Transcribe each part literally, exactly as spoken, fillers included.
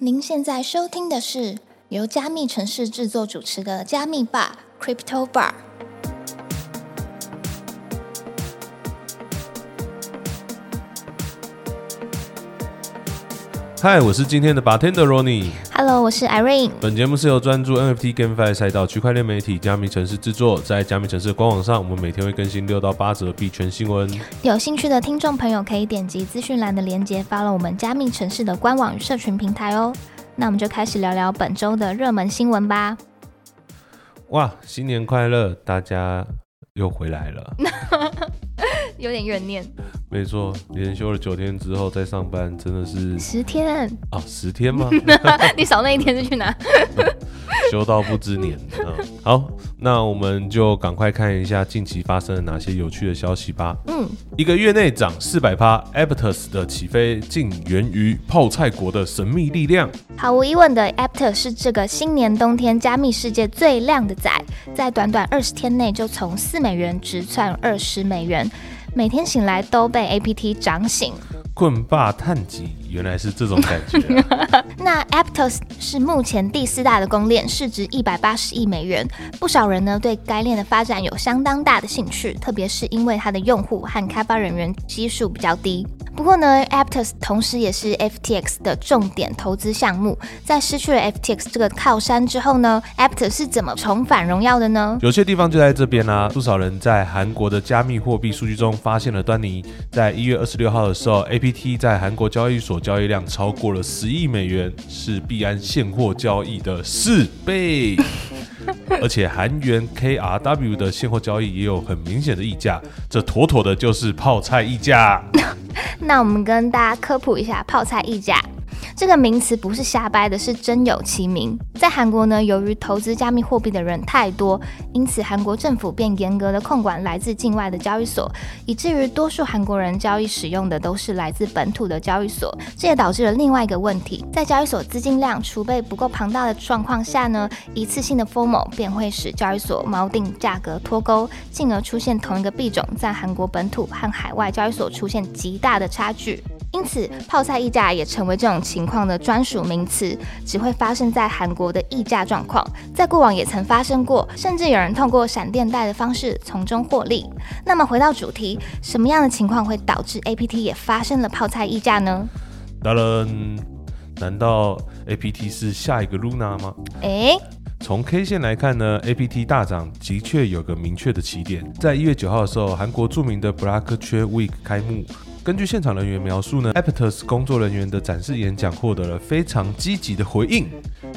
您现在收听的是由加密城市制作主持的加密吧 Crypto Bar。 嗨，我是今天的 Bartender Ronnie。 Hello， 我是 Irene。 本节目是由专注 N F T GameFi 赛道区块链媒体加密城市制作，在加密城市的官网上，我们每天会更新六到八则币圈新闻，有兴趣的听众朋友可以点击资讯栏的连结 follow 我们加密城市的官网与社群平台哦。那我们就开始聊聊本周的热门新闻吧。哇，新年快乐，大家又回来了。有点怨念。没错，连休了九天之后再上班真的是十天啊。十天吗？你少那一天是去哪？休到不知年、嗯、好，那我们就赶快看一下近期发生了哪些有趣的消息吧。嗯，一个月内涨 百分之四百 Aptos 的起飞竟源于泡菜国的神秘力量。毫无疑问的， Aptos 是这个新年冬天加密世界最亮的仔，在短短二十天内就从四美元直窜二十美元，每天醒来都被 A P T 涨醒，棍霸探级，原来是这种感觉、啊、那 Aptos 是目前第四大的公链，市值一百八十亿美元，不少人呢对该链的发展有相当大的兴趣，特别是因为它的用户和开发人员基数比较低。不过呢， Aptos 同时也是 F T X 的重点投资项目，在失去了 F T X 这个靠山之后呢， Aptos 是怎么重返荣耀的呢？有些地方就在这边啊，不少人在韩国的加密货币数据中发现了端倪。在一月二十六号的时候， A P T 在韩国交易所交易量超过了十亿美元，是币安现货交易的四倍。而且韩元 K R W 的现货交易也有很明显的溢价，这妥妥的就是泡菜溢价。那我们跟大家科普一下泡菜溢价这个名词，不是瞎掰的，是真有其名。在韩国呢，由于投资加密货币的人太多，因此韩国政府便严格的控管来自境外的交易所，以至于多数韩国人交易使用的都是来自本土的交易所。这也导致了另外一个问题，在交易所资金量储备不够庞大的状况下呢，一次性的 F O M O 便会使交易所锚定价格脱钩，进而出现同一个币种在韩国本土和海外交易所出现极大的差距。因此泡菜溢价也成为这种情况的专属名词，只会发生在韩国的溢价状况，在过往也曾发生过，甚至有人通过闪电贷的方式从中获利。那么回到主题，什么样的情况会导致 A P T 也发生了泡菜溢价呢？当然，难道 A P T 是下一个 Luna 吗？诶，从 K 线来看呢， A P T 大涨的确有个明确的起点。在一月九号的时候，韩国著名的 Black Chair Week 开幕。根据现场人员描述呢， Aptos 工作人员的展示演讲获得了非常积极的回应，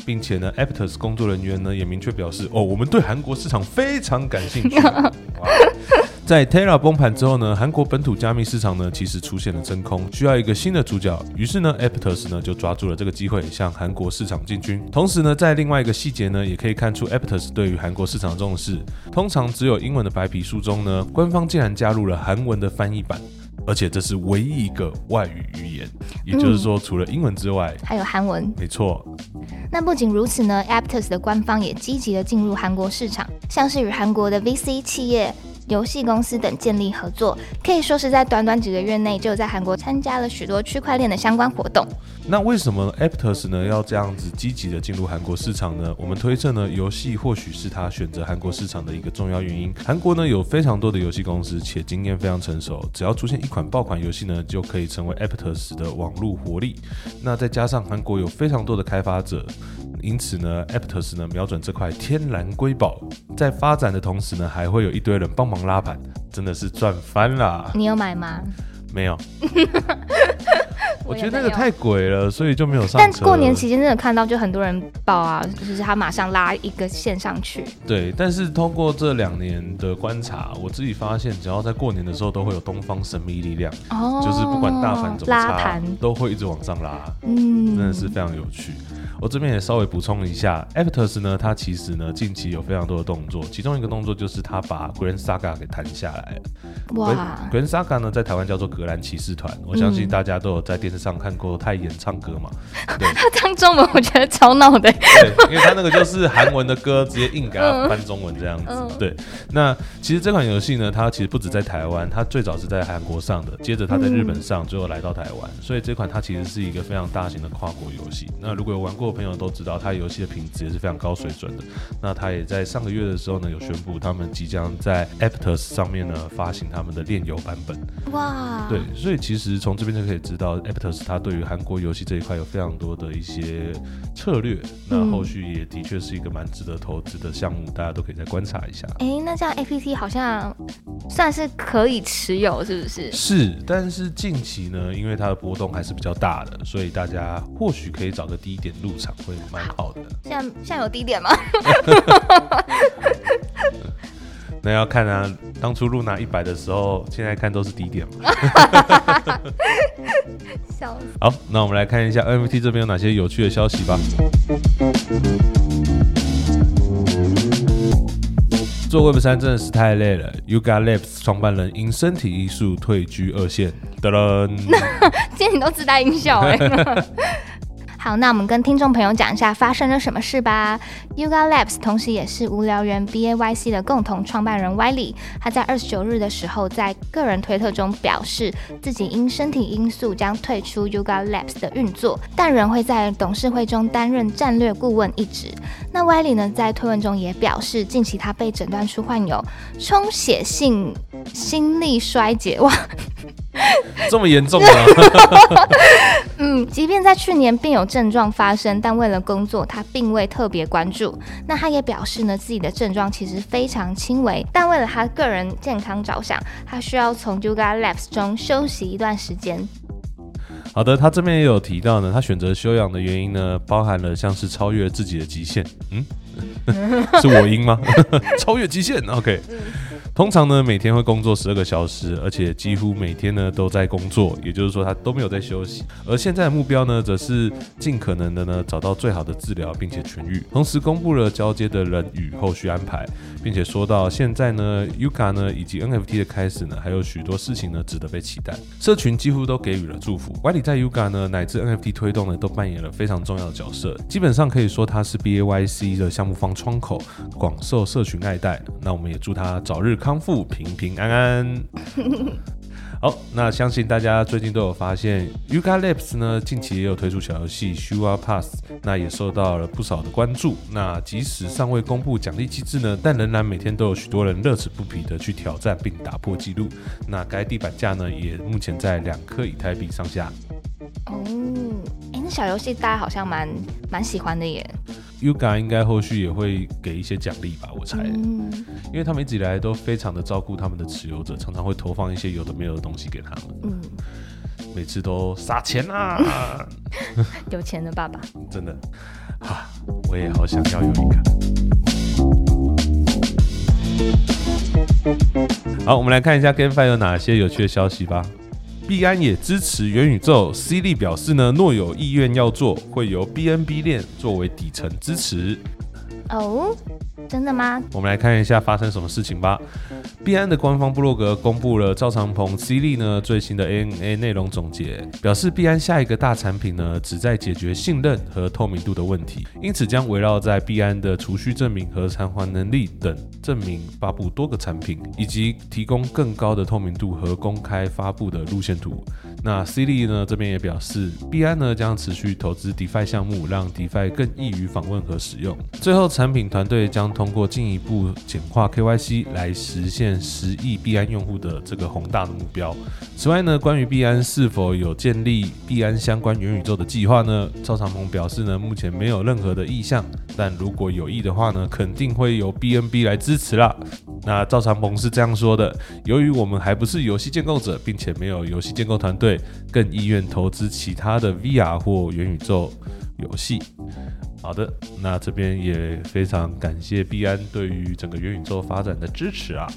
并且呢 Aptos 工作人员呢也明确表示，哦，我们对韩国市场非常感兴趣。在 Terra 崩盘之后呢，韩国本土加密市场呢其实出现了真空，需要一个新的主角。于是呢 Aptos 呢就抓住了这个机会，向韩国市场进军。同时呢，在另外一个细节呢，也可以看出 Aptos 对于韩国市场重视。通常只有英文的白皮书中呢，官方竟然加入了韩文的翻译版。而且这是唯一一个外语语言，也就是说除了英文之外、嗯、还有韩文。没错。那不仅如此呢， Aptos 的官方也积极的进入韩国市场，像是与韩国的 V C 企业、游戏公司等建立合作，可以说是在短短几个月内就在韩国参加了许多区块链的相关活动。那为什么 Aptos 呢要这样子积极的进入韩国市场呢？我们推测呢，游戏或许是他选择韩国市场的一个重要原因。韩国呢有非常多的游戏公司，且经验非常成熟，只要出现一款爆款游戏呢，就可以成为 Aptos 的网路活力。那再加上韩国有非常多的开发者，因此呢 Aptos 呢瞄准这块天然瑰宝，在发展的同时呢，还会有一堆人帮忙拉盘，真的是赚翻啦。你有买吗？没有。我觉得那个太鬼了，所以就没有上车。但过年期间真的看到就很多人爆啊，就是他马上拉一个线上去。对，但是通过这两年的观察，我自己发现，只要在过年的时候都会有东方神秘力量，哦、就是不管大盘怎么差，都会一直往上拉，嗯，真的是非常有趣。我这边也稍微补充一下 Aptos 呢，它其实呢近期有非常多的动作，其中一个动作就是它把 Grand Saga 给谈下来了。哇 Grand, Grand Saga 呢在台湾叫做格兰骑士团，我相信大家都有在电视上看过泰妍唱歌嘛、嗯、对，他唱中文我觉得超闹的，对，因为他那个就是韩文的歌直接硬给他翻中文这样子、嗯嗯、对，那其实这款游戏呢它其实不止在台湾，它最早是在韩国上的，接着它在日本上、嗯、最后来到台湾，所以这款它其实是一个非常大型的跨国游戏。那如果有玩过的朋友都知道它游戏的品质也是非常高水准的，那它也在上个月的时候呢有宣布他们即将在 Aptos 上面呢发行他们的炼油版本。哇，对，所以其实从这边就可以知道 Aptos 它对于韩国游戏这一块有非常多的一些策略，那后续也的确是一个蛮值得投资的项目、嗯、大家都可以再观察一下。欸，那这样 A P T 好像算是可以持有是不是？是，但是近期呢因为它的波动还是比较大的，所以大家或许可以找个低点入场会蛮好的。现在, 现在有低点吗？那要看啊，当初露娜一百的时候，现在看都是低点嘛。笑死。好，那我们来看一下 N F T 这边有哪些有趣的消息吧。做 Web 三 真的是太累了， Yuga Labs 创办人因身体因素退居二线。噔噔，今天你都自带音效哎、欸。好，那我们跟听众朋友讲一下发生了什么事吧。Yuga Labs 同时也是无聊猿 B A Y C 的共同创办人 Wiley， 他在二十九日的时候在个人推特中表示，自己因身体因素将退出 Yuga Labs 的运作，但仍会在董事会中担任战略顾问一职。那 Wiley 呢，在推文中也表示，近期他被诊断出患有充血性心力衰竭。哇，这么严重吗？嗯，即便在去年便有症状发生，但为了工作他并未特别关注。那他也表示呢，自己的症状其实非常轻微，但为了他个人健康着想，他需要从 Yuga Labs 中休息一段时间。好的，他这边也有提到呢，他选择休养的原因呢，包含了像是超越自己的极限。嗯，是我赢吗？超越极限 OK、嗯，通常呢每天会工作十二个小时，而且几乎每天呢都在工作，也就是说他都没有在休息。而现在的目标呢则是尽可能的呢找到最好的治疗并且痊愈，同时公布了交接的人与后续安排，并且说到现在呢 Yuga 呢以及 N F T 的开始呢还有许多事情呢值得被期待，社群几乎都给予了祝福。 Wiley 在 Yuga 呢乃至 N F T 推动呢都扮演了非常重要的角色，基本上可以说他是 B A Y C 的项目方窗口，广受社群爱戴。那我们也祝他早日康复，平平安安。好，那相信大家最近都有发现 Yuga Labs 呢近期也有推出小游戏 ShuarPass， 那也受到了不少的关注。那即使尚未公布奖励机制呢，但仍然每天都有许多人乐此不疲的去挑战并打破纪录。那该地板价呢也目前在两颗以太币上下。哦，欸，那小游戏大家好像蛮蛮喜欢的耶。Yuga 应该后续也会给一些奖励吧，我猜、嗯，因为他们一直以来都非常的照顾他们的持有者，常常会投放一些有的没有的东西给他们，嗯、每次都撒钱啊，有钱的爸爸，真的，啊，我也好想要有一个。好，我们来看一下 GameFi 有哪些有趣的消息吧。币安也支持元宇宙 ，C 利表示呢，若有意愿要做，会由 B N B 链作为底层支持。哦，真的吗？我们来看一下发生什么事情吧。币安的官方部落格公布了赵长鹏 C 利呢最新的 A N A 内容总结，表示币安下一个大产品呢旨在解决信任和透明度的问题，因此将围绕在币安的储蓄证明和偿还能力等证明发布多个产品，以及提供更高的透明度和公开发布的路线图。那 C 利呢这边也表示，币安呢将持续投资 DeFi 项目，让 DeFi 更易于访问和使用。最后，产品团队将通过进一步简化 K Y C 来实现十亿币安用户的这个宏大的目标。此外呢，关于币安是否有建立币安相关元宇宙的计划呢？赵长鹏表示呢，目前没有任何的意向，但如果有意的话呢，肯定会由 B N B 来支持啦。那赵长鹏是这样说的：由于我们还不是游戏建构者，并且没有游戏建构团队，更意愿投资其他的 V R 或元宇宙游戏。好的，那这边也非常感谢币安对于整个元宇宙发展的支持啊。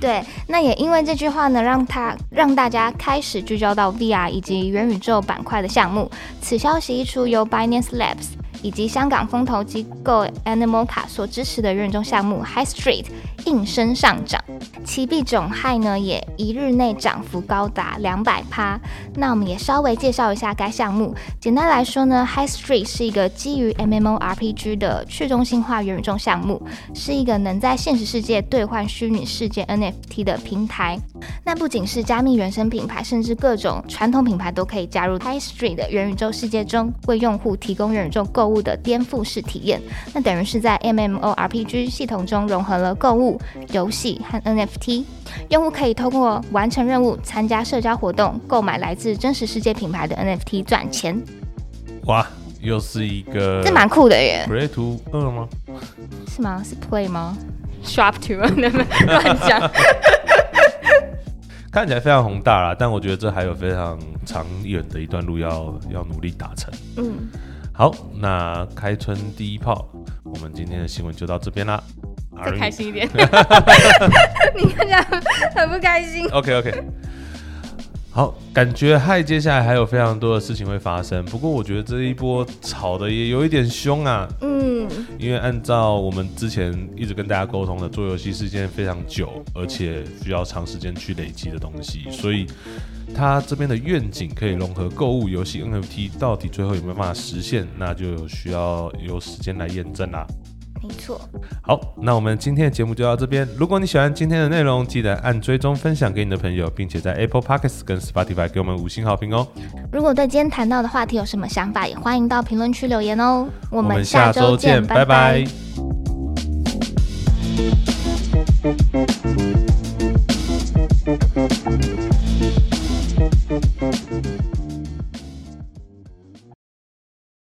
对，那也因为这句话呢，让他让大家开始聚焦到 V R 以及元宇宙板块的项目。此消息一出，由 Binance Labs 以及香港风投机构 Animal Capital 所支持的元宇宙项目 Highstreet 应声上涨，其币种 High 呢也一日内涨幅高达 百分之两百。那我们也稍微介绍一下该项目。简单来说呢， Highstreet 是一个基于 M M O R P G 的去中心化元宇宙项目，是一个能在现实世界兑换虚拟世界 N F T 的平台。那不仅是加密原生品牌，甚至各种传统品牌都可以加入 Highstreet 的元宇宙世界中，为用户提供元宇宙购物的颠覆式体验。那等于是在 M M O R P G 系统中融合了购物、游戏和 N F T， 用户可以通过完成任务、参加社交活动、购买来自真实世界品牌的 N F T 赚钱。哇，又是一个，这蛮酷的耶。Play to earn 吗？是吗？是 Play 吗 ？Shop to earn 乱讲。看起来非常宏大啦，但我觉得这还有非常长远的一段路要要努力达成。嗯，好，那开春第一炮，我们今天的新闻就到这边啦。再开心一点，你看起来很不开心。OK OK， 好，感觉嗨，接下来还有非常多的事情会发生。不过我觉得这一波吵的也有一点凶啊。嗯，因为按照我们之前一直跟大家沟通的，做游戏是一件非常久而且需要长时间去累积的东西，所以它这边的愿景可以融合购物、游戏、N F T， 到底最后有没有办法实现，那就需要由时间来验证啦。没错，好，那我们今天的节目就到这边。如果你喜欢今天的内容，记得按追踪分享给你的朋友，并且在 Apple Podcasts 跟 Spotify 给我们五星好评哦。如果对今天谈到的话题有什么想法，也欢迎到评论区留言哦。我们下周见，拜拜。